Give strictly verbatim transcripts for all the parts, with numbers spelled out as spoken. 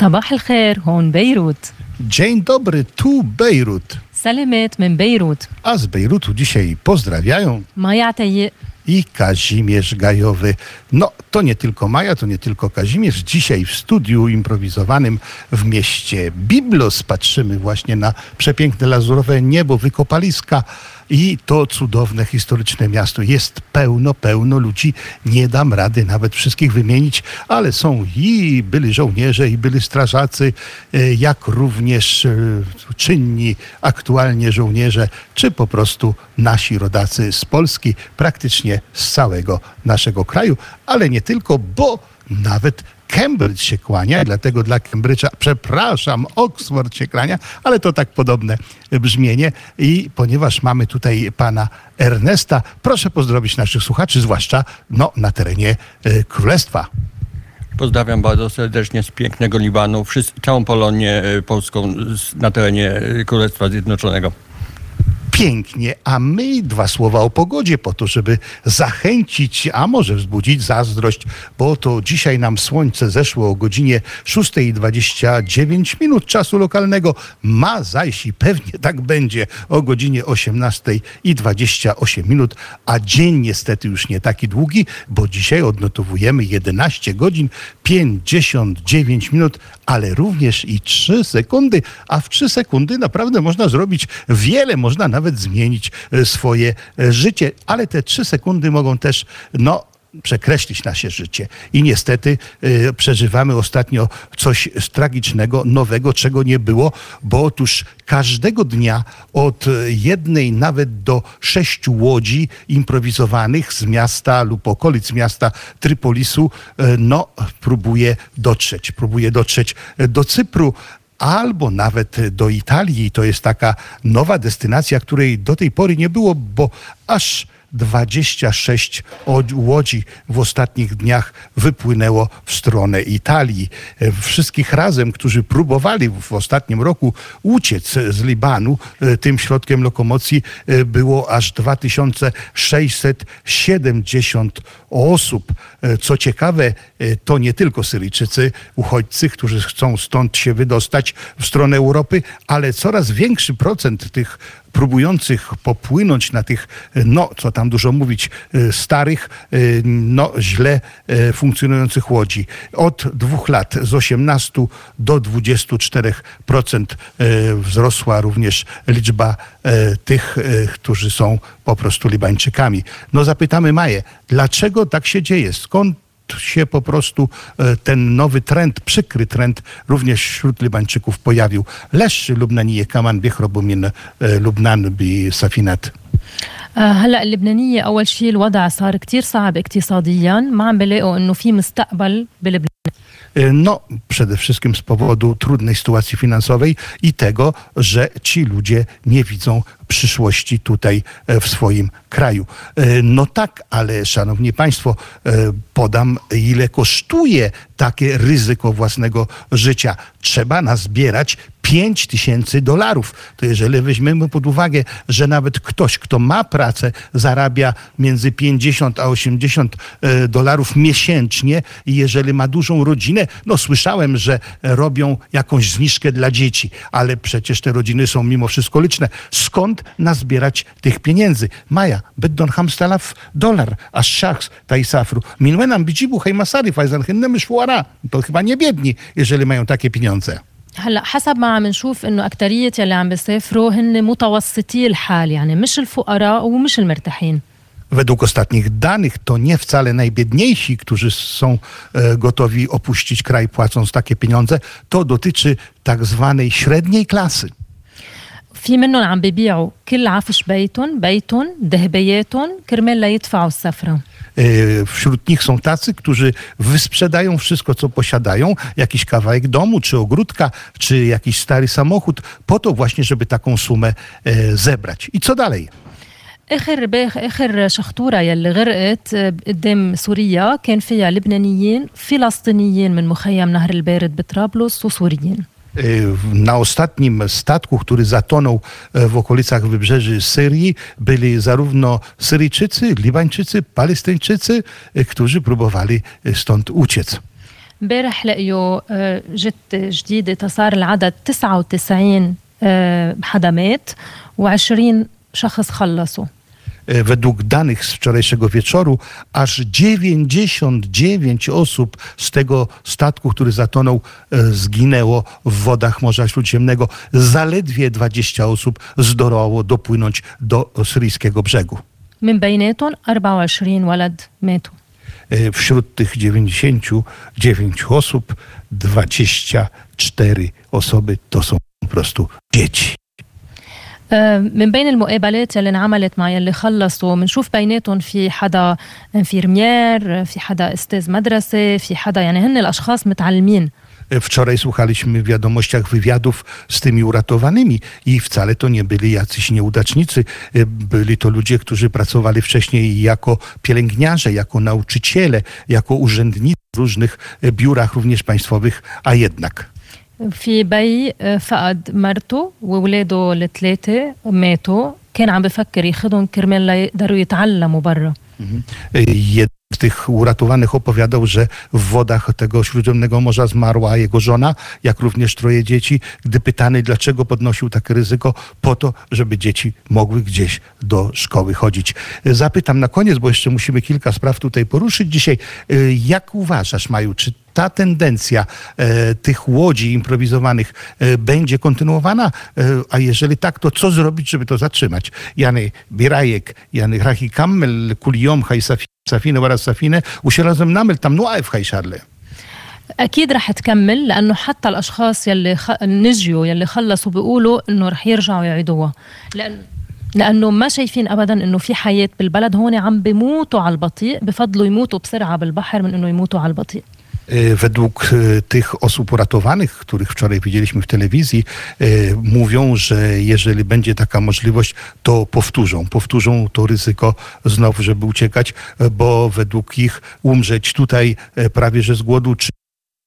صباح الخير هون بيروت. Dzień dobry, tu Bejrut. Salemet min Bejrut. A z Bejrutu dzisiaj pozdrawiają Maya Outayek i Kazimierz Gajowy. No, to nie tylko Maja, to nie tylko Kazimierz. Dzisiaj w studiu improwizowanym w mieście Biblos patrzymy właśnie na przepiękne lazurowe niebo, wykopaliska i to cudowne, historyczne miasto. Jest pełno, pełno ludzi. Nie dam rady nawet wszystkich wymienić, ale są i byli żołnierze, i byli strażacy, jak również czynni aktualnie żołnierze, czy po prostu nasi rodacy z Polski, praktycznie z całego naszego kraju, ale nie tylko, bo nawet Cambridge się kłania, dlatego dla Cambridge'a, przepraszam, Oxford się kłania, ale to tak podobne brzmienie. I ponieważ mamy tutaj pana Ernesta, proszę pozdrowić naszych słuchaczy, zwłaszcza no, na terenie y, Królestwa. Pozdrawiam bardzo serdecznie z pięknego Libanu, wszyscy, całą Polonię y, polską z, na terenie Królestwa Zjednoczonego. Pięknie, a my dwa słowa o pogodzie po to, żeby zachęcić, a może wzbudzić zazdrość, bo to dzisiaj nam słońce zeszło o godzinie szóstej dwadzieścia dziewięć minut czasu lokalnego. Ma zajść i pewnie tak będzie o godzinie osiemnastej dwadzieścia osiem minut, a dzień niestety już nie taki długi, bo dzisiaj odnotowujemy jedenaście godzin pięćdziesiąt dziewięć minut, ale również i trzy sekundy, a w trzy sekundy naprawdę można zrobić wiele, można nawet zmienić swoje życie, ale te trzy sekundy mogą też, no, przekreślić nasze życie. I niestety y, przeżywamy ostatnio coś tragicznego, nowego, czego nie było, bo otóż każdego dnia od jednej nawet do sześciu łodzi improwizowanych z miasta lub okolic miasta Trypolisu, y, no, próbuje dotrzeć, próbuje dotrzeć do Cypru, albo nawet do Italii. To jest taka nowa destynacja, której do tej pory nie było, bo aż dwadzieścia sześć łodzi w ostatnich dniach wypłynęło w stronę Italii. Wszystkich razem, którzy próbowali w ostatnim roku uciec z Libanu, tym środkiem lokomocji było aż dwa tysiące sześćset siedemdziesiąt osób. Co ciekawe, to nie tylko Syryjczycy, uchodźcy, którzy chcą stąd się wydostać w stronę Europy, ale coraz większy procent tych próbujących popłynąć na tych, no co tam dużo mówić, starych, no źle funkcjonujących łodzi. Od dwóch lat z osiemnastu do dwudziestu czterech procent wzrosła również liczba tych, którzy są po prostu Libańczykami. No zapytamy Maję, dlaczego tak się dzieje? Skąd się po prostu ten nowy trend, przykry trend również wśród Libańczyków pojawił? Leszczy Lubnanie kaman bichrobumin Lubnan bi safinat. هلا اللبنانية أول شيء الوضع صار كتير صعب اقتصاديا, ما عم بلاقوا إنه في مستقبل بلبنان. No, przede wszystkim z powodu trudnej sytuacji finansowej i tego, że ci ludzie nie widzą przyszłości tutaj w swoim kraju. No tak, ale szanowni państwo, podam, ile kosztuje takie ryzyko własnego życia. Trzeba nazbierać pięć tysięcy dolarów. To jeżeli weźmiemy pod uwagę, że nawet ktoś, kto ma pracę, zarabia między pięćdziesiąt a osiemdziesiąt dolarów miesięcznie i jeżeli ma dużą rodzinę, no słyszałem, że robią jakąś zniżkę dla dzieci, ale przecież te rodziny są mimo wszystko liczne. Skąd nazbierać tych pieniędzy? Maja, beddon hamstalaf dolar, aż szachs taj safru. Minwenam bidzibu hejmasari fajzan hynnem szwara. To chyba nie biedni, jeżeli mają takie pieniądze. هلا حسب ما عم نشوف انه اكثريه يلي عم بيسافروا هن متوسطي الحال, يعني مش الفقراء ومش المرتاحين. Według ostatnich danych to nie wcale najbiedniejsi, którzy są e, gotowi opuścić kraj płacąc takie pieniądze, to dotyczy tak zwanej średniej klasy. في منهم عم ببيعوا كل عفش بيتهم بيتهم ذهبياتهم كرمال لا يدفعوا السفره. Wśród nich są tacy, którzy wysprzedają wszystko, co posiadają, jakiś kawałek domu, czy ogródka, czy jakiś stary samochód, po to właśnie, żeby taką sumę e, zebrać. I co dalej? آخر باخ آخر شخطورة يلي غرقت قدام سوريا كان فيها لبنانيين فلسطينيين من مخيم نهر البارد بطرابلس وسوريين. Na ostatnim statku, który zatonął w okolicach wybrzeży Syrii, byli zarówno Syryjczycy, Libańczycy, Palestyńczycy, którzy próbowali stąd uciec. امبارح لقيوا جت جديدة صار العدد تسعة وتسعين خدمات وعشرين شخص خلصوا. Według danych z wczorajszego wieczoru aż dziewięćdziesiąt dziewięć osób z tego statku, który zatonął, zginęło w wodach Morza Śródziemnego. Zaledwie dwadzieścia osób zdołało dopłynąć do syryjskiego brzegu. Wśród tych dziewięćdziesięciu dziewięciu osób dwadzieścia cztery osoby to są po prostu dzieci. من بين المقابلات اللي انعملت معي اللي خلصوا بنشوف بيناتهم في حدا انفيرمير، في حدا استاذ مدرسه، في حدا يعني هن الاشخاص متعلمين. Wczoraj słuchaliśmy w wiadomościach wywiadów z tymi uratowanymi i wcale to nie byli jacyś nieudacznicy. Byli to ludzie, którzy pracowali wcześniej jako pielęgniarze, jako nauczyciele, jako urzędnicy w różnych biurach, również państwowych, a jednak. في بي فقد مرته وولاده الثلاثة ماتوا كان عم بفكر يخدهم كرمال ليقدروا يتعلموا برا. Jeden z tych uratowanych opowiadał, że w wodach tego Śródziemnego Morza zmarła jego żona, jak również troje dzieci. Gdy pytany, dlaczego podnosił takie ryzyko, po to, żeby dzieci mogły gdzieś do szkoły chodzić. Zapytam na koniec, bo jeszcze musimy kilka spraw tutaj poruszyć dzisiaj. Jak uważasz, Maju, czy ta tendencja e, tych łodzi improwizowanych e, będzie kontynuowana? E, a jeżeli tak, to co zrobić, żeby to zatrzymać? Jany Birajek, Jany Rahi Kammel, Kuliom, Haj Safinę oraz Safinę, usielazem namel tam nuaew Haj Szarle. أكيد رح تكمل لأنه حتى الأشخاص يلي خ... نجيوا يلي خلصوا بيقولوا إنه رح يرجعوا يعيدوها لأن... لأنه ما شايفين أبدا إنه في حياة بالبلد. هون عم بيموتوا على البطيء، بفضلوا يموتوا بسرعة بالبحر من إنه يموتوا على البطيء. Według tych osób uratowanych, których wczoraj widzieliśmy w telewizji, mówią, że jeżeli będzie taka możliwość, to powtórzą. Powtórzą to ryzyko znowu, żeby uciekać, bo według ich umrzeć tutaj prawie że z głodu, czy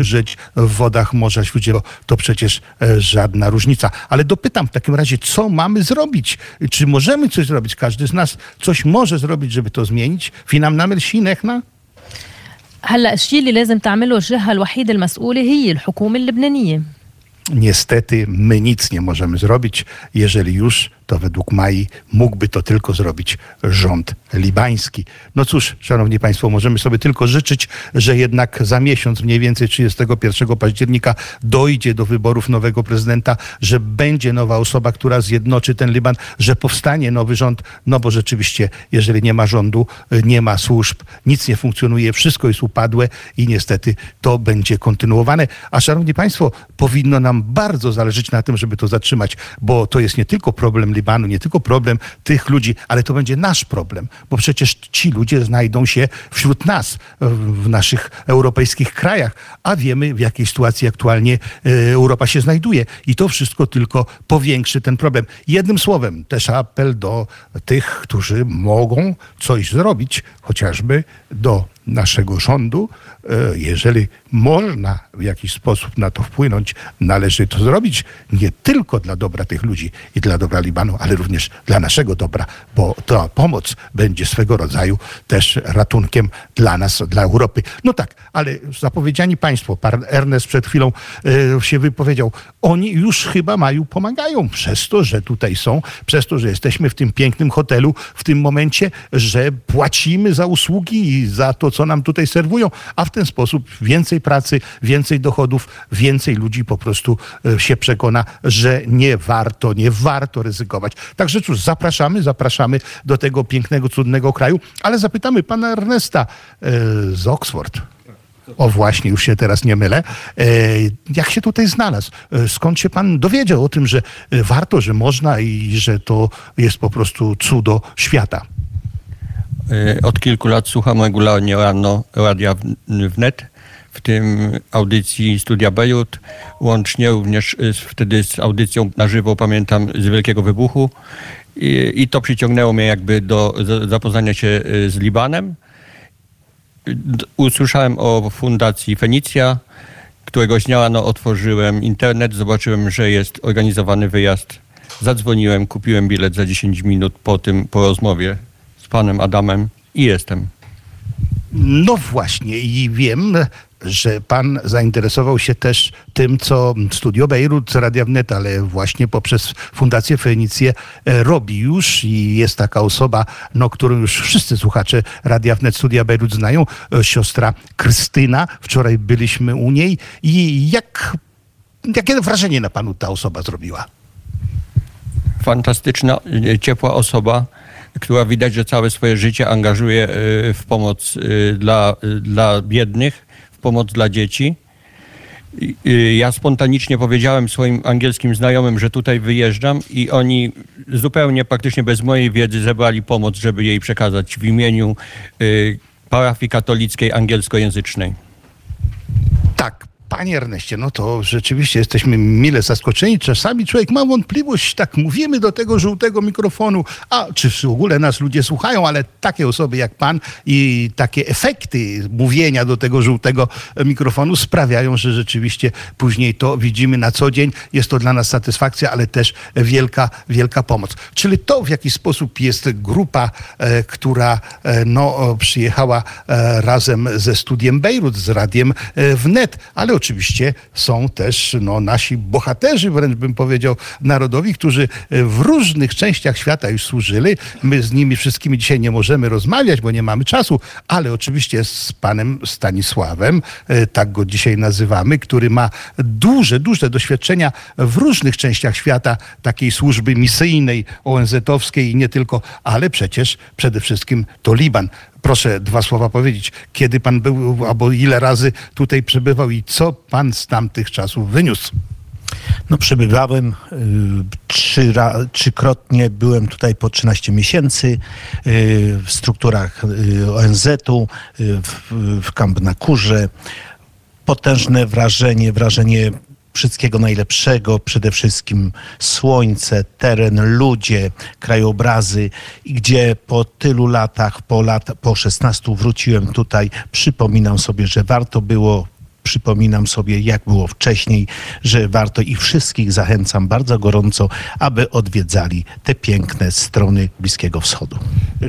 żyć w wodach Morza Śródziemnego, to przecież żadna różnica. Ale dopytam w takim razie, co mamy zrobić? Czy możemy coś zrobić? Każdy z nas coś może zrobić, żeby to zmienić. Finam namel sinechna? هلا الشيء اللي لازم تعمله الجهة الوحيدة المسؤولة هي الحكومة اللبنانية. Niestety my nic nie możemy zrobić. Jeżeli już, to według Mai mógłby to tylko zrobić rząd libański. No cóż, szanowni państwo, możemy sobie tylko życzyć, że jednak za miesiąc, mniej więcej trzydziestego pierwszego października, dojdzie do wyborów nowego prezydenta, że będzie nowa osoba, która zjednoczy ten Liban, że powstanie nowy rząd, no bo rzeczywiście, jeżeli nie ma rządu, nie ma służb, nic nie funkcjonuje, wszystko jest upadłe i niestety to będzie kontynuowane. A szanowni państwo, powinno nam bardzo zależeć na tym, żeby to zatrzymać, bo to jest nie tylko problem Libanu, nie tylko problem tych ludzi, ale to będzie nasz problem, bo przecież ci ludzie znajdą się wśród nas, w naszych europejskich krajach, a wiemy, w jakiej sytuacji aktualnie Europa się znajduje i to wszystko tylko powiększy ten problem. Jednym słowem, też apel do tych, którzy mogą coś zrobić, chociażby do naszego rządu, jeżeli można w jakiś sposób na to wpłynąć, należy to zrobić nie tylko dla dobra tych ludzi i dla dobra Libanu, ale również dla naszego dobra, bo ta pomoc będzie swego rodzaju też ratunkiem dla nas, dla Europy. No tak, ale zapowiedziani państwo, pan Ernest przed chwilą e, się wypowiedział, oni już chyba Maju pomagają przez to, że tutaj są, przez to, że jesteśmy w tym pięknym hotelu w tym momencie, że płacimy za usługi i za to, co nam tutaj serwują, a w ten sposób więcej pracy, więcej dochodów, więcej ludzi po prostu się przekona, że nie warto, nie warto ryzykować. Także cóż, zapraszamy, zapraszamy do tego pięknego, cudnego kraju, ale zapytamy pana Ernesta e, z Oxford. O właśnie, już się teraz nie mylę. E, jak się tutaj znalazł? E, skąd się pan dowiedział o tym, że warto, że można i że to jest po prostu cudo świata? Od kilku lat słucham regularnie rano radia W N E T, w tym audycji Studia Bejrut, łącznie również z, wtedy z audycją na żywo, pamiętam, z Wielkiego Wybuchu. I, i to przyciągnęło mnie jakby do zapoznania się z Libanem. Usłyszałem o fundacji Fenicja, któregoś dnia rano otworzyłem internet, zobaczyłem, że jest organizowany wyjazd. Zadzwoniłem, kupiłem bilet za dziesięć minut po tym, po rozmowie panem Adamem i jestem. No właśnie, i wiem, że pan zainteresował się też tym, co Studio Bejrut, Radia W N E T, ale właśnie poprzez Fundację Fenicję robi już, i jest taka osoba, no, którą już wszyscy słuchacze Radia W N E T, Studia Bejrut znają, siostra Krystyna. Wczoraj byliśmy u niej. I jak, jakie wrażenie na panu ta osoba zrobiła? Fantastyczna, ciepła osoba, która widać, że całe swoje życie angażuje w pomoc dla, dla biednych, w pomoc dla dzieci. Ja spontanicznie powiedziałem swoim angielskim znajomym, że tutaj wyjeżdżam, i oni zupełnie, praktycznie bez mojej wiedzy zebrali pomoc, żeby jej przekazać w imieniu parafii katolickiej angielskojęzycznej. Tak. Panie Erneście, no to rzeczywiście jesteśmy mile zaskoczeni. Czasami człowiek ma wątpliwość, tak mówimy do tego żółtego mikrofonu, a czy w ogóle nas ludzie słuchają, ale takie osoby jak pan i takie efekty mówienia do tego żółtego mikrofonu sprawiają, że rzeczywiście później to widzimy na co dzień. Jest to dla nas satysfakcja, ale też wielka, wielka pomoc. Czyli to w jakiś sposób jest grupa, e, która e, no, przyjechała e, razem ze Studiem Bejrut, z Radiem e, W N E T, ale oczywiście są też no, nasi bohaterzy, wręcz bym powiedział, narodowi, którzy w różnych częściach świata już służyli. My z nimi wszystkimi dzisiaj nie możemy rozmawiać, bo nie mamy czasu, ale oczywiście z panem Stanisławem, tak go dzisiaj nazywamy, który ma duże, duże doświadczenia w różnych częściach świata takiej służby misyjnej, O N Z-owskiej i nie tylko, ale przecież przede wszystkim to Liban. Proszę dwa słowa powiedzieć, kiedy pan był, albo ile razy tutaj przebywał i co pan z tamtych czasów wyniósł? No przebywałem y, trzy, ra, trzykrotnie, byłem tutaj po trzynaście miesięcy y, w strukturach y, O N Z-u, y, w, w Camp na Kurze. Potężne wrażenie, wrażenie wszystkiego najlepszego, przede wszystkim słońce, teren, ludzie, krajobrazy, i gdzie po tylu latach, po, lat, po szesnastu wróciłem tutaj, przypominam sobie, że warto było, przypominam sobie, jak było wcześniej, że warto, i wszystkich zachęcam bardzo gorąco, aby odwiedzali te piękne strony Bliskiego Wschodu.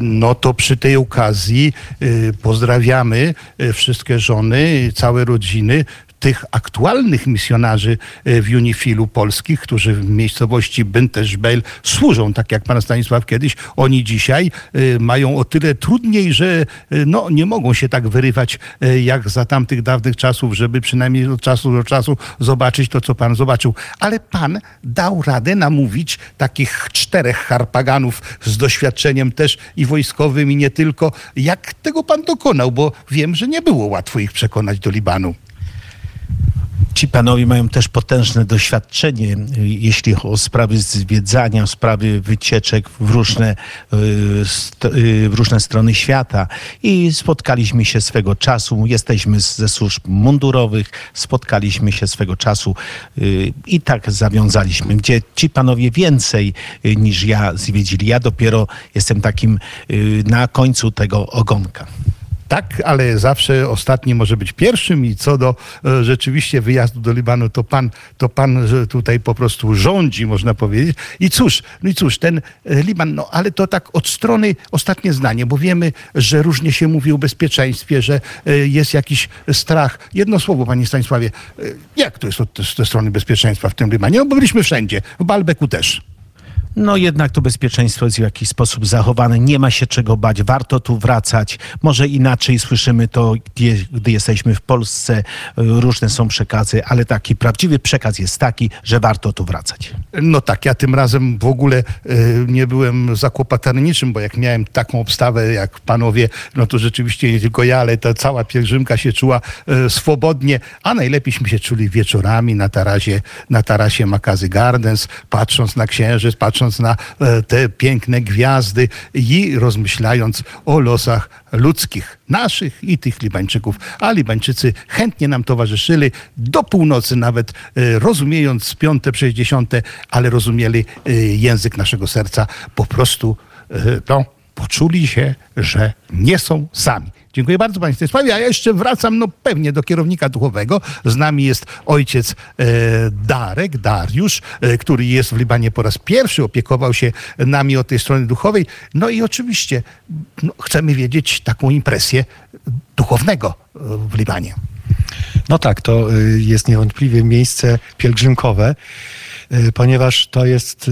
No to przy tej okazji y, pozdrawiamy y, wszystkie żony, całe rodziny tych aktualnych misjonarzy w UNIFIL-u polskich, którzy w miejscowości Bint Jbeil służą, tak jak pan Stanisław kiedyś. Oni dzisiaj mają o tyle trudniej, że no, nie mogą się tak wyrywać jak za tamtych dawnych czasów, żeby przynajmniej od czasu do czasu zobaczyć to, co pan zobaczył. Ale pan dał radę namówić takich czterech harpaganów z doświadczeniem też i wojskowym, i nie tylko. Jak tego pan dokonał? Bo wiem, że nie było łatwo ich przekonać do Libanu. Ci panowie mają też potężne doświadczenie, jeśli chodzi o sprawy zwiedzania, sprawy wycieczek w różne, w różne strony świata. I spotkaliśmy się swego czasu, jesteśmy ze służb mundurowych, spotkaliśmy się swego czasu i tak zawiązaliśmy, gdzie ci panowie więcej niż ja zwiedzili. Ja dopiero jestem takim na końcu tego ogonka. Tak, ale zawsze ostatni może być pierwszym, i co do e, rzeczywiście wyjazdu do Libanu, to pan, to pan tutaj po prostu rządzi, można powiedzieć. I cóż, no i cóż, ten Liban, no ale to tak od strony ostatnie zdanie, bo wiemy, że różnie się mówi o bezpieczeństwie, że e, jest jakiś strach. Jedno słowo, panie Stanisławie, e, jak to jest od, z tej strony bezpieczeństwa w tym Libanie? No bo byliśmy wszędzie, w Baalbeku też. No jednak to bezpieczeństwo jest w jakiś sposób zachowane. Nie ma się czego bać. Warto tu wracać. Może inaczej słyszymy to, gdy jesteśmy w Polsce. Różne są przekazy, ale taki prawdziwy przekaz jest taki, że warto tu wracać. No tak, ja tym razem w ogóle nie byłem zakłopotany niczym, bo jak miałem taką obstawę jak panowie, no to rzeczywiście nie tylko ja, ale ta cała pielgrzymka się czuła swobodnie, a najlepiejśmy się czuli wieczorami na tarasie, na tarasie Makazy Gardens, patrząc na księżyc, patrząc na te piękne gwiazdy i rozmyślając o losach ludzkich, naszych i tych Libańczyków. A Libańczycy chętnie nam towarzyszyli do północy nawet, rozumiejąc piąte, sześćdziesiąte, ale rozumieli język naszego serca. Po prostu no, poczuli się, że nie są sami. Dziękuję bardzo, panie Stanisławie. A ja jeszcze wracam, no pewnie, do kierownika duchowego. Z nami jest ojciec e, Darek, Dariusz, e, który jest w Libanie po raz pierwszy, opiekował się nami od tej strony duchowej. No i oczywiście no, chcemy wiedzieć taką impresję duchownego w Libanie. No tak, to jest niewątpliwie miejsce pielgrzymkowe, ponieważ to jest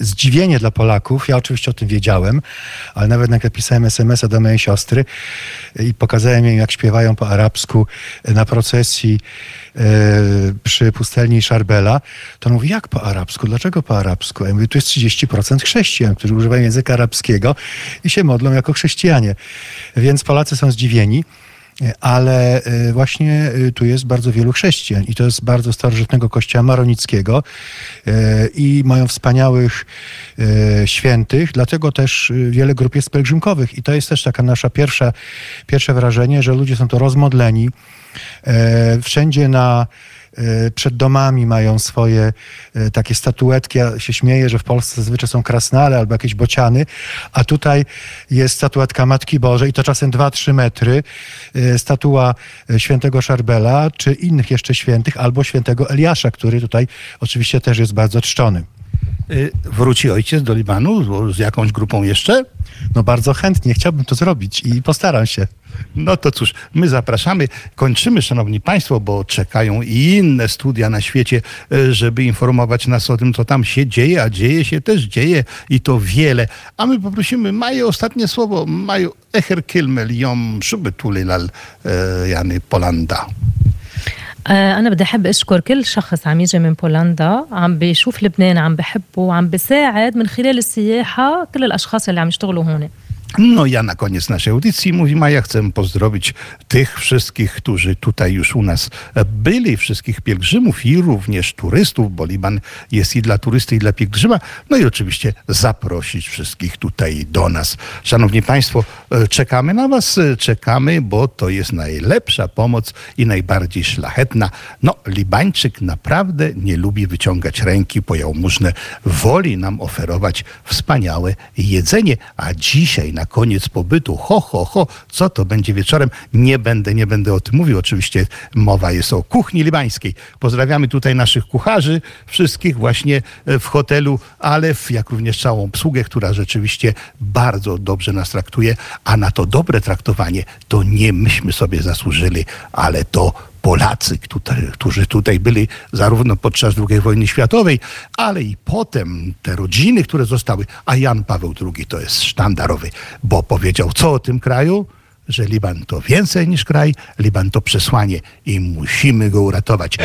zdziwienie dla Polaków. Ja oczywiście o tym wiedziałem, ale nawet jak napisałem es em es a do mojej siostry i pokazałem jej, jak śpiewają po arabsku na procesji przy pustelni Szarbela, to on mówi, jak po arabsku? Dlaczego po arabsku? Ja mówię, tu jest trzydzieści procent chrześcijan, którzy używają języka arabskiego i się modlą jako chrześcijanie. Więc Polacy są zdziwieni. Ale właśnie tu jest bardzo wielu chrześcijan i to jest bardzo starożytnego kościoła maronickiego i mają wspaniałych świętych, dlatego też wiele grup jest pielgrzymkowych i to jest też taka nasza pierwsza, pierwsze wrażenie, że ludzie są to rozmodleni. Wszędzie na przed domami mają swoje takie statuetki. Ja się śmieję, że w Polsce zazwyczaj są krasnale albo jakieś bociany, a tutaj jest statuetka Matki Bożej i to czasem dwa, trzy metry. Statua świętego Szarbela czy innych jeszcze świętych albo świętego Eliasza, który tutaj oczywiście też jest bardzo czczony. Wróci ojciec do Libanu z jakąś grupą jeszcze? No bardzo chętnie, chciałbym to zrobić i postaram się. No to cóż, my zapraszamy, kończymy, szanowni państwo, bo czekają i inne studia na świecie, żeby informować nas o tym, co tam się dzieje, a dzieje się też dzieje i to wiele. A my poprosimy Maję ostatnie słowo. Maju, eher kelmel yom shubetulilal yani Polanda. أنا بدي أحب أشكر كل شخص عم يجي من بولندا عم بيشوف لبنان عم بحبه وعم بساعد من خلال السياحة كل الأشخاص اللي عم يشتغلوا هون. No ja na koniec naszej audycji, mówi Maja, chcę pozdrowić tych wszystkich, którzy tutaj już u nas byli, wszystkich pielgrzymów i również turystów, bo Liban jest i dla turysty, i dla pielgrzyma. No i oczywiście zaprosić wszystkich tutaj do nas. Szanowni państwo, czekamy na was, czekamy, bo to jest najlepsza pomoc i najbardziej szlachetna. No, Libańczyk naprawdę nie lubi wyciągać ręki po jałmużnę, woli nam oferować wspaniałe jedzenie, a dzisiaj na koniec pobytu, ho, ho, ho, co to będzie wieczorem, nie będę, nie będę o tym mówił, oczywiście mowa jest o kuchni libańskiej. Pozdrawiamy tutaj naszych kucharzy, wszystkich właśnie w hotelu Alef, jak również całą obsługę, która rzeczywiście bardzo dobrze nas traktuje, a na to dobre traktowanie to nie myśmy sobie zasłużyli, ale to Polacy, którzy tutaj byli zarówno podczas drugiej wojny światowej, ale i potem te rodziny, które zostały, a Jan Paweł drugi to jest sztandarowy, bo powiedział co o tym kraju, że Liban to więcej niż kraj, Liban to przesłanie i musimy go uratować.